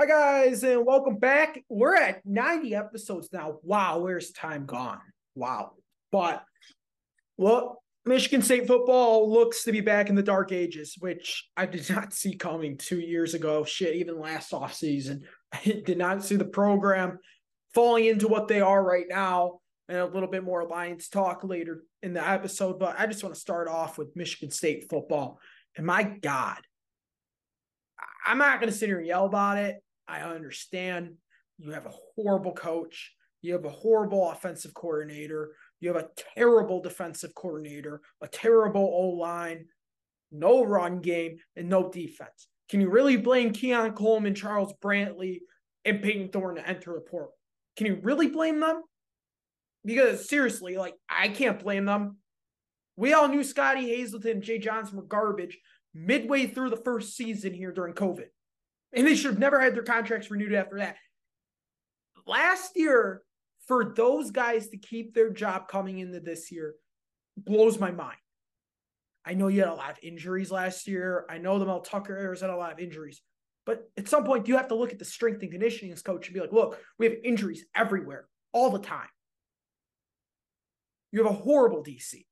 Hi guys, and welcome back. We're at 90 episodes now. Wow, where's time gone? Wow. But, well, Michigan State football looks to be back in the dark ages, which I did not see coming 2 years ago. Shit, even last offseason, I did not see the program falling into what they are right now. And a little bit more Lions talk later in the episode, but I just want to start off with Michigan State football. And my God, I'm not going to sit here and yell about it. I understand you have a horrible coach. You have a horrible offensive coordinator. You have a terrible defensive coordinator, a terrible O-line, no run game, and no defense. Can you really blame Keon Coleman, Charles Brantley, and Peyton Thorne to enter the portal? Can you really blame them? Because seriously, like, I can't blame them. We all knew Scotty Hazleton and Jay Johnson were garbage midway through the first season here during COVID. And they should have never had their contracts renewed after that. Last year, for those guys to keep their job coming into this year blows my mind. I know you had a lot of injuries last year. I know the Mel Tucker era had a lot of injuries. But at some point, you have to look at the strength and conditioning coach and be like, look, we have injuries everywhere, all the time. You have a horrible DC.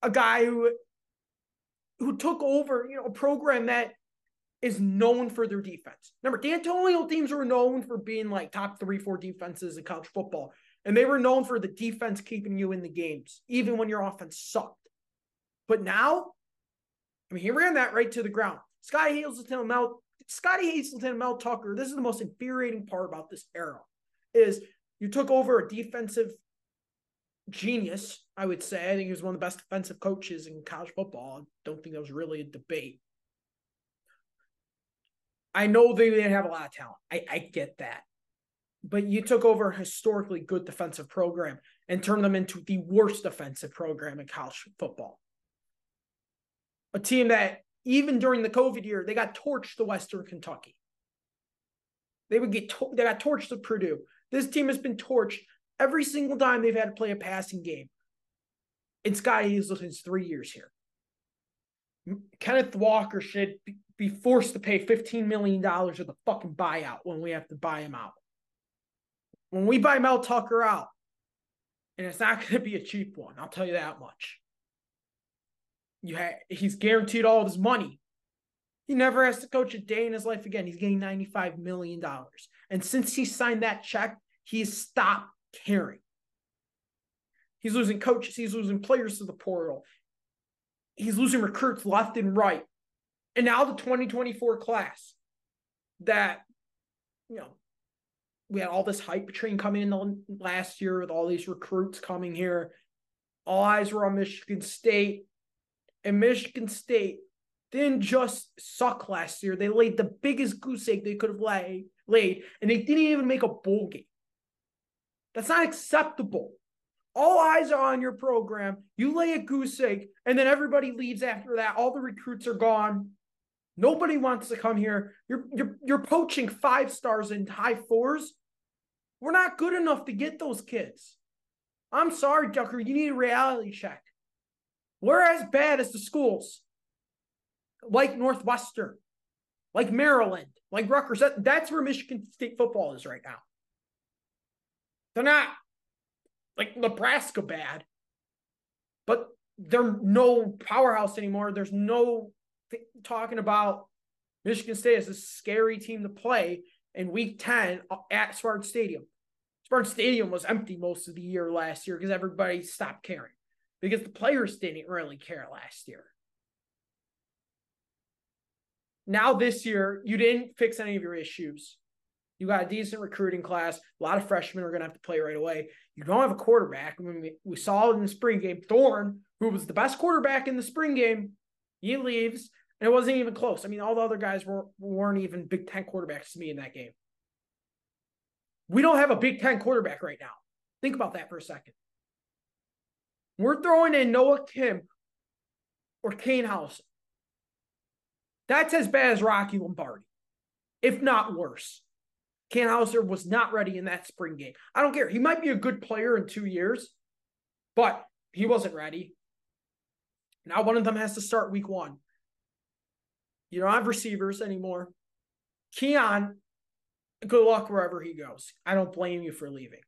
A guy who took over, a program that is known for their defense. Remember, D'Antonio teams were known for being like top 3-4 defenses in college football. And they were known for the defense keeping you in the games, even when your offense sucked. But now, he ran that right to the ground. Scotty Hazleton and Mel Tucker, this is the most infuriating part about this era, is you took over a defensive genius, I would say. I think he was one of the best defensive coaches in college football. I don't think that was really a debate. I know they didn't have a lot of talent. I get that. But you took over a historically good defensive program and turned them into the worst defensive program in college football. A team that, even during the COVID year, they got torched to Western Kentucky. They got torched to Purdue. This team has been torched every single time they've had to play a passing game. It's Scotty Hazleton's 3 years here. Kenneth Walker should be forced to pay $15 million of the fucking buyout when we have to buy him out. When we buy Mel Tucker out, and it's not going to be a cheap one, I'll tell you that much. He's guaranteed all of his money. He never has to coach a day in his life again. He's getting $95 million. And since he signed that check, he's stopped caring. He's losing coaches. He's losing players to the portal. He's losing recruits left and right. And now the 2024 class that, we had all this hype between coming in the last year with all these recruits coming here. All eyes were on Michigan State. And Michigan State didn't just suck last year. They laid the biggest goose egg they could have laid, and they didn't even make a bowl game. That's not acceptable. All eyes are on your program. You lay a goose egg, and then everybody leaves after that. All the recruits are gone. Nobody wants to come here. You're poaching 5-stars and high 4s. We're not good enough to get those kids. I'm sorry, Tucker. You need a reality check. We're as bad as the schools, like Northwestern, like Maryland, like Rutgers. That's where Michigan State football is right now. They're not like Nebraska bad, but they're no powerhouse anymore. There's no talking about Michigan State as a scary team to play in week 10 at Spartan Stadium. Spartan Stadium was empty most of the year last year because everybody stopped caring. Because the players didn't really care last year. Now this year, you didn't fix any of your issues. You got a decent recruiting class. A lot of freshmen are going to have to play right away. You don't have a quarterback. I mean, we saw it in the spring game. Thorne, who was the best quarterback in the spring game, he leaves, and it wasn't even close. I mean, all the other guys weren't even Big Ten quarterbacks to me in that game. We don't have a Big Ten quarterback right now. Think about that for a second. We're throwing in Noah Kim or Kane Hauser. That's as bad as Rocky Lombardi, if not worse. Kane Hauser was not ready in that spring game. I don't care. He might be a good player in 2 years, but he wasn't ready. Now one of them has to start week 1. You don't have receivers anymore. Keon good luck wherever he goes. I don't blame you for leaving.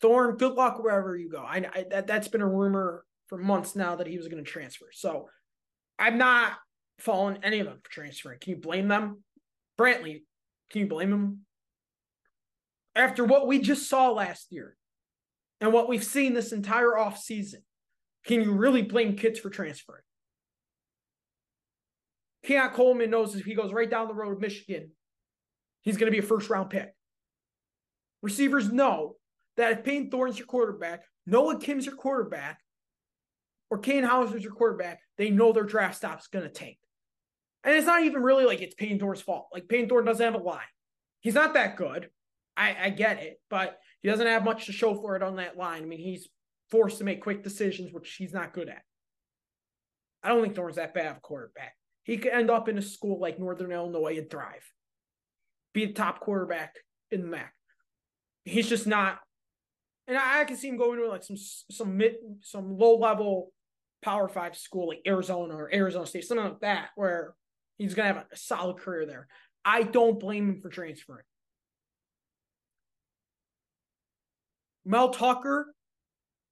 Thorne, good luck wherever you go. That's been a rumor for months now that he was going to transfer. So I'm not following any of them for transferring. Can you blame them? Brantley, can you blame him? After what we just saw last year and what we've seen this entire offseason, can you really blame kids for transferring? Keon Coleman knows if he goes right down the road to Michigan, he's going to be a first-round pick. Receivers know that if Peyton Thorne's your quarterback, Noah Kim's your quarterback, or Kane Hauser's your quarterback, they know their draft stock's going to tank. And it's not even really like it's Peyton Thorne's fault. Like, Peyton Thorne doesn't have a line. He's not that good. I get it, but he doesn't have much to show for it on that line. I mean, he's forced to make quick decisions, which he's not good at. I don't think Thorne's that bad of a quarterback. He could end up in a school like Northern Illinois and thrive. Be the top quarterback in the MAC. He's just not. And I can see him going to like some low-level Power 5 school like Arizona or Arizona State, something like that, where he's going to have a solid career there. I don't blame him for transferring. Mel Tucker,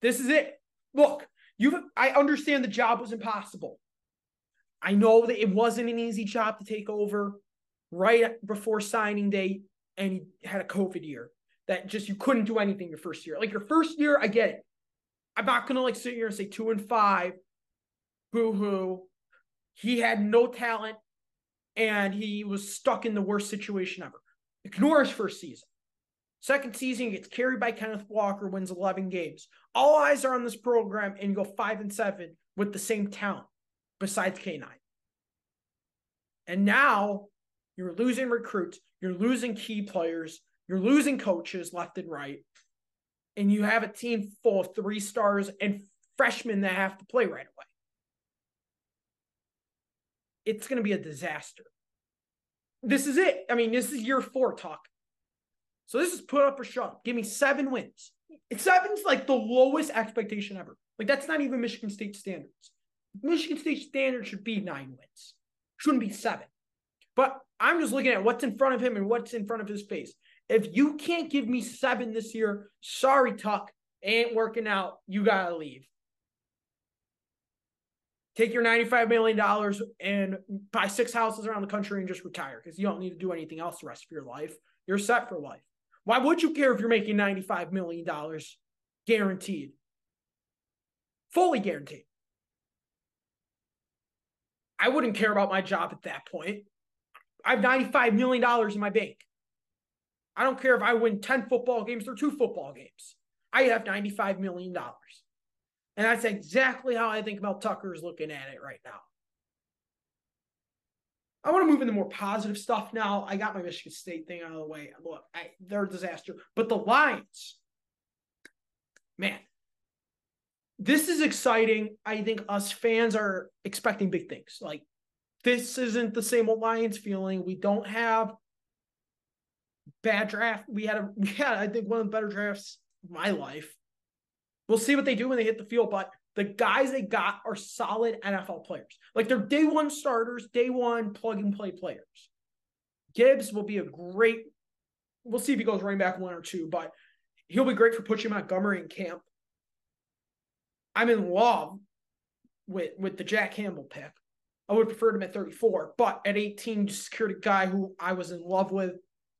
this is it. Look, I understand the job was impossible. I know that it wasn't an easy job to take over right before signing day, and he had a COVID year that just you couldn't do anything your first year. Like, your first year, I get it. I'm not going to like sit here and say 2-5, boo-hoo. He had no talent, and he was stuck in the worst situation ever. Ignore his first season. Second season, he gets carried by Kenneth Walker, wins 11 games. All eyes are on this program, and you go 5-7 with the same talent besides K9. And now you're losing recruits. You're losing key players. You're losing coaches left and right. And you have a team full of 3 stars and freshmen that have to play right away. It's going to be a disaster. This is it. I mean, this is year 4 talk. So this is put up or shut up. Give me 7 wins. 7's like the lowest expectation ever. Like, that's not even Michigan State standards. Michigan State standards should be 9 wins. Shouldn't be 7. But I'm just looking at what's in front of him and what's in front of his face. If you can't give me 7 this year, sorry, Tuck, ain't working out. You got to leave. Take your $95 million and buy 6 houses around the country and just retire, because you don't need to do anything else the rest of your life. You're set for life. Why would you care if you're making $95 million guaranteed? Fully guaranteed. I wouldn't care about my job at that point. I have $95 million in my bank. I don't care if I win 10 football games or 2 football games. I have $95 million. And that's exactly how I think Mel Tucker is looking at it right now. I want to move into more positive stuff now. I got my Michigan State thing out of the way. Look, they're a disaster. But the Lions, man, this is exciting. I think us fans are expecting big things. Like, this isn't the same old Lions feeling. We don't have bad draft. We had I think one of the better drafts of my life. We'll see what they do when they hit the field, but the guys they got are solid NFL players. Like, they're day 1 starters, day 1 plug-and-play players. Gibbs will be a great – we'll see if he goes running back 1 or 2, but he'll be great for pushing Montgomery in camp. I'm in love with the Jack Campbell pick. I would have preferred him at 34, but at 18, you secured a guy who I was in love with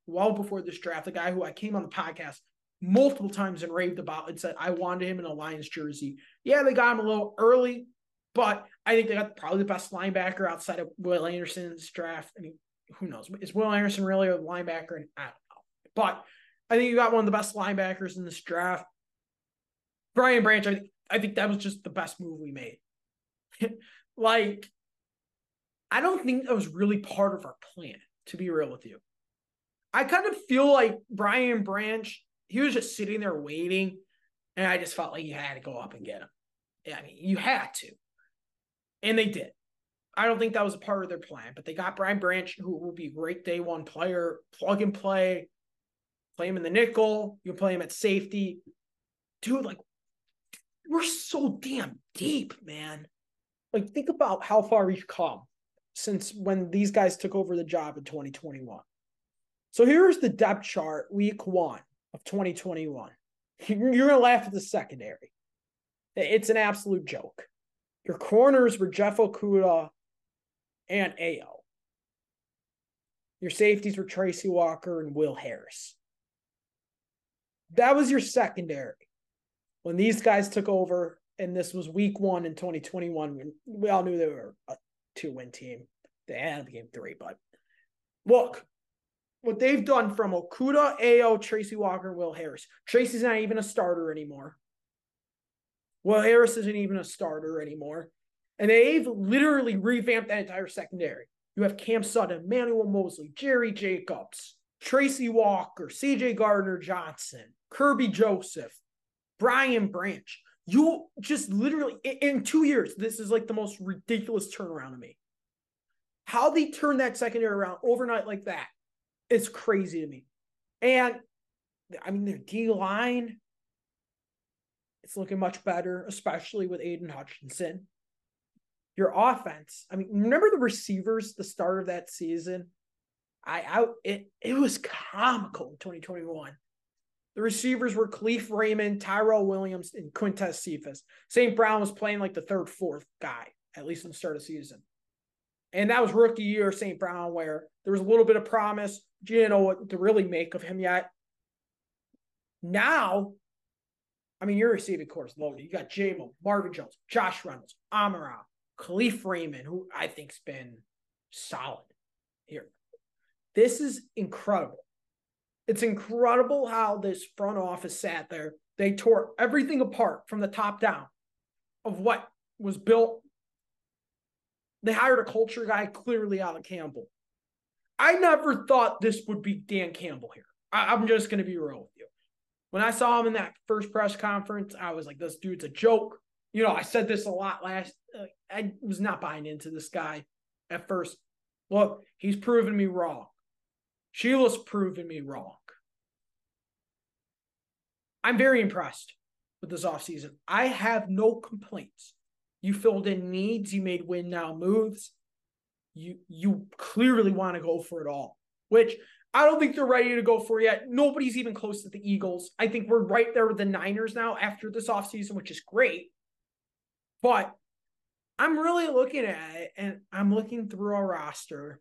well before this draft, a guy who I came on the podcast multiple times and raved about and said I wanted him in a Lions jersey. Yeah, they got him a little early, but I think they got probably the best linebacker outside of Will Anderson's draft. I mean, who knows? Is Will Anderson really a linebacker? And I don't know. But I think you got one of the best linebackers in this draft. Brian Branch, I think that was just the best move we made. Like, I don't think that was really part of our plan, to be real with you. I kind of feel like Brian Branch, he was just sitting there waiting, and I just felt like you had to go up and get him. Yeah, I mean, you had to. And they did. I don't think that was a part of their plan, but they got Brian Branch, who will be a great day 1 player, plug and play, play him in the nickel, you can play him at safety. Dude, like, we're so damn deep, man. Like, think about how far we've come since when these guys took over the job in 2021. So here's the depth chart week one of 2021. You're going to laugh at the secondary. It's an absolute joke. Your corners were Jeff Okuda and A.O. Your safeties were Tracy Walker and Will Harris. That was your secondary when these guys took over, and this was week one in 2021. We all knew they were a 2-win team. They had the game 3, but look what they've done from Okuda, A.O., Tracy Walker, Will Harris. Tracy's not even a starter anymore. Will Harris isn't even a starter anymore. And they've literally revamped that entire secondary. You have Cam Sutton, Manuel Mosley, Jerry Jacobs, Tracy Walker, CJ Gardner Johnson, Kirby Joseph, Brian Branch. You just literally, in 2 years, this is like the most ridiculous turnaround to me. How they turned that secondary around overnight like that is crazy to me. And, I mean, their D-line, it's looking much better, especially with Aiden Hutchinson. Your offense, I mean, remember the receivers, the start of that season? It was comical in 2021. The receivers were Khalif Raymond, Tyrell Williams, and Quintez Cephus. St. Brown was playing like the third, fourth guy, at least in the start of the season. And that was rookie year St. Brown where there was a little bit of promise. You didn't know what to really make of him yet. Now, I mean, your receiving corps is loaded. You got J-Mo, Marvin Jones, Josh Reynolds, Amara, Khalif Raymond, who I think's been solid here. This is incredible. It's incredible how this front office sat there. They tore everything apart from the top down of what was built. They hired a culture guy clearly out of Campbell. I never thought this would be Dan Campbell here. I'm just going to be real with you. When I saw him in that first press conference, I was like, this dude's a joke. You know, I said this a lot last. I was not buying into this guy at first. Look, he's proven me wrong. Sheila's proven me wrong. I'm very impressed with this offseason. I have no complaints. You filled in needs. You made win-now moves. You clearly want to go for it all, which I don't think they're ready to go for yet. Nobody's even close to the Eagles. I think we're right there with the Niners now after this offseason, which is great. But I'm really looking at it, and I'm looking through our roster,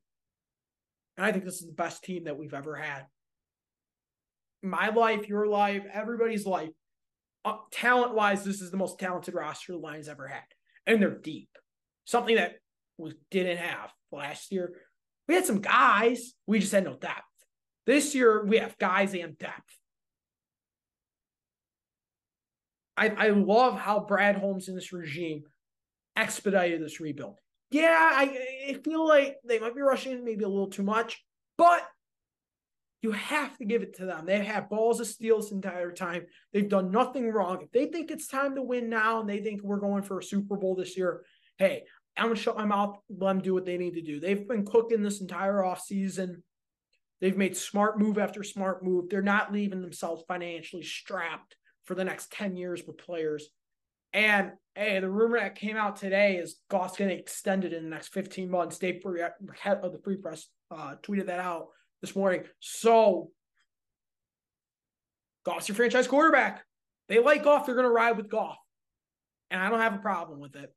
and I think this is the best team that we've ever had. My life, your life, everybody's life. Talent-wise, this is the most talented roster the Lions ever had, and they're deep. Something that we didn't have last year. We had some guys. We just had no depth. This year, we have guys and depth. I love how Brad Holmes in this regime expedited this rebuild. Yeah, I feel like they might be rushing maybe a little too much, but you have to give it to them. They've had balls of steel this entire time. They've done nothing wrong. If they think it's time to win now and they think we're going for a Super Bowl this year, hey, I'm going to shut my mouth, let them do what they need to do. They've been cooking this entire offseason. They've made smart move after smart move. They're not leaving themselves financially strapped for the next 10 years with players. And, hey, the rumor that came out today is Goff's going to extend it in the next 15 months. Dave, head of the Free Press, tweeted that out this morning. So, Goff's your franchise quarterback. They like Goff. They're going to ride with Goff. And I don't have a problem with it.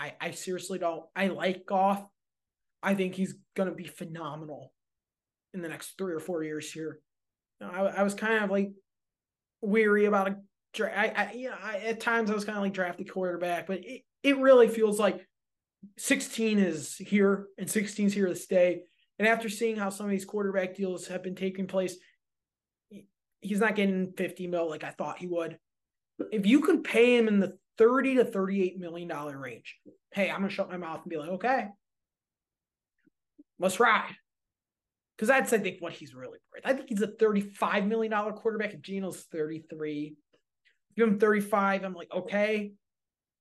I seriously don't. I like Goff. I think he's going to be phenomenal in the next 3 or 4 years here. You know, I was kind of like weary about a draft. At times I was kind of like drafty quarterback, but it really feels like 16 is here and 16 is here to stay. And after seeing how some of these quarterback deals have been taking place, he's not getting 50 mil like I thought he would. If you could pay him in the $30 to $38 million range, hey, I'm going to shut my mouth and be like, okay, let's ride. Because that's, I think, what he's really worth. I think he's a $35 million quarterback. If Geno's 33, give him 35, I'm like, okay.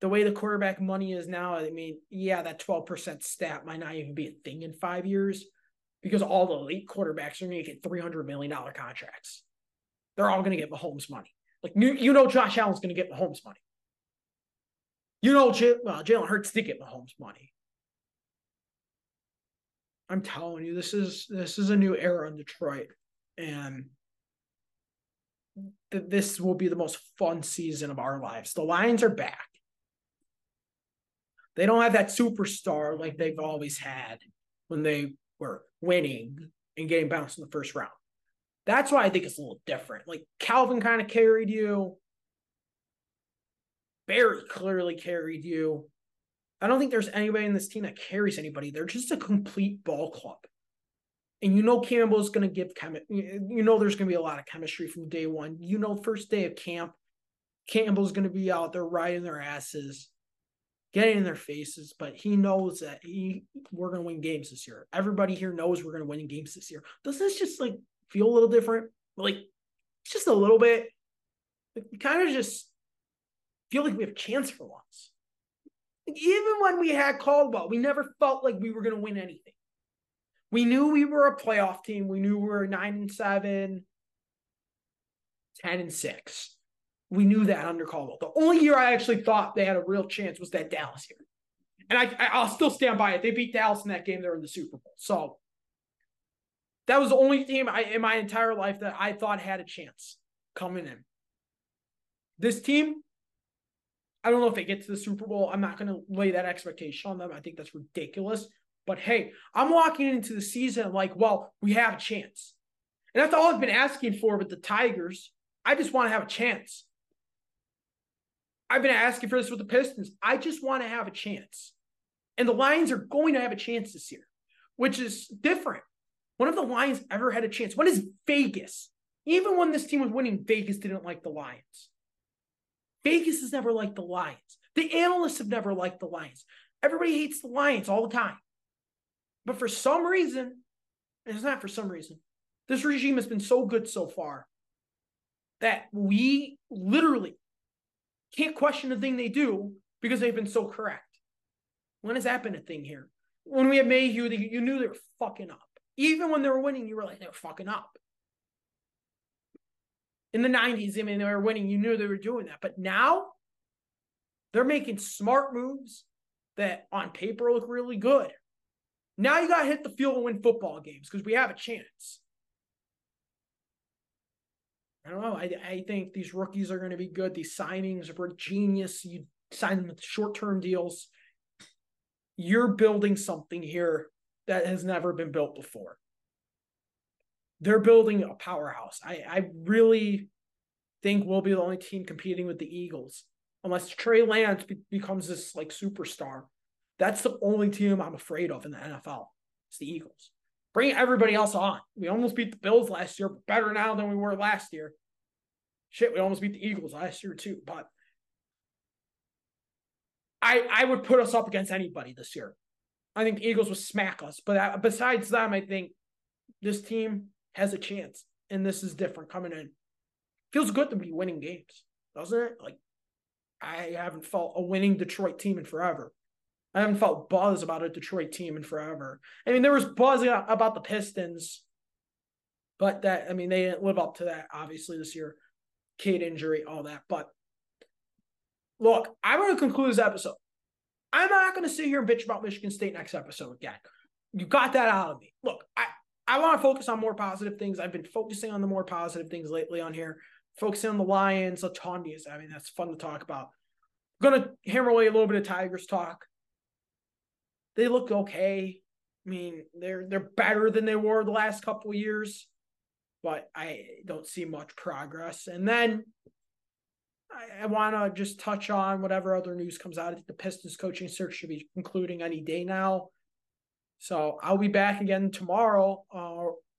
The way the quarterback money is now, I mean, yeah, that 12% stat might not even be a thing in 5 years because all the elite quarterbacks are going to get $300 million contracts. They're all going to get Mahomes money. Like, you know Josh Allen's going to get Mahomes money. You know, Jalen Hurts did get Mahomes money. I'm telling you, this is a new era in Detroit. and this will be the most fun season of our lives. The Lions are back. They don't have that superstar like they've always had when they were winning and getting bounced in the first round. That's why I think it's a little different. Like, Calvin kind of carried you. Barry clearly carried you. I don't think there's anybody in this team that carries anybody. They're just a complete ball club. And you know Campbell's going to give – you know there's going to be a lot of chemistry from day one. You know first day of camp, Campbell's going to be out there riding their asses, getting in their faces, but he knows that we're going to win games this year. Everybody here knows we're going to win games this year. Doesn't this just, like, feel a little different? Like, just a little bit. Like, we kind of just feel like we have a chance for once. Like, even when we had Caldwell, we never felt like we were going to win anything. We knew we were a playoff team. We knew we were 9-7, 10-6. We knew that under Caldwell. The only year I actually thought they had a real chance was that Dallas year. And I'll still stand by it. They beat Dallas in that game. They were in the Super Bowl. So that was the only team in my entire life that I thought had a chance coming in. This team, I don't know if they get to the Super Bowl. I'm not going to lay that expectation on them. I think that's ridiculous. But hey, I'm walking into the season like, well, we have a chance. And that's all I've been asking for with the Tigers. I just want to have a chance. I've been asking for this with the Pistons. I just want to have a chance. And the Lions are going to have a chance this year, which is different. When have the Lions ever had a chance? When is Vegas? Even when this team was winning, Vegas didn't like the Lions. Vegas has never liked the Lions. The analysts have never liked the Lions. Everybody hates the Lions all the time. But for some reason, and it's not for some reason, this regime has been so good so far that we literally can't question a thing they do because they've been so correct. When has that been a thing here? When we had Mayhew, you knew they were fucking up. Even when they were winning, you were like, they were fucking up. In the 90s, I mean, they were winning, you knew they were doing that. But now, they're making smart moves that on paper look really good. Now you got to hit the field and win football games because we have a chance. I don't know. I think these rookies are going to be good. These signings were genius. You sign them with short-term deals. You're building something here that has never been built before. They're building a powerhouse. I really think we'll be the only team competing with the Eagles unless Trey Lance becomes this like superstar. That's the only team I'm afraid of in the NFL. It's the Eagles. Bring everybody else on. We almost beat the Bills last year, but better now than we were last year. Shit, we almost beat the Eagles last year too, but I would put us up against anybody this year. I think the Eagles would smack us, but besides them, I think this team has a chance, and this is different coming in. Feels good to be winning games, doesn't it? Like, I haven't felt a winning Detroit team in forever. I haven't felt buzz about a Detroit team in forever. I mean, there was buzz about the Pistons, but they didn't live up to that, obviously, this year. Kid injury, all that. But look, I'm going to conclude this episode. I'm not going to sit here and bitch about Michigan State next episode again. You got that out of me. Look, I want to focus on more positive things. I've been focusing on the more positive things lately on here. Focusing on the Lions, the Tondias. I mean, that's fun to talk about. I'm going to hammer away a little bit of Tigers talk. They look okay. I mean, they're better than they were the last couple of years, but I don't see much progress. And then I want to just touch on whatever other news comes out. I think the Pistons coaching search should be concluding any day now. So I'll be back again tomorrow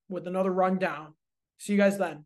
with another rundown. See you guys then.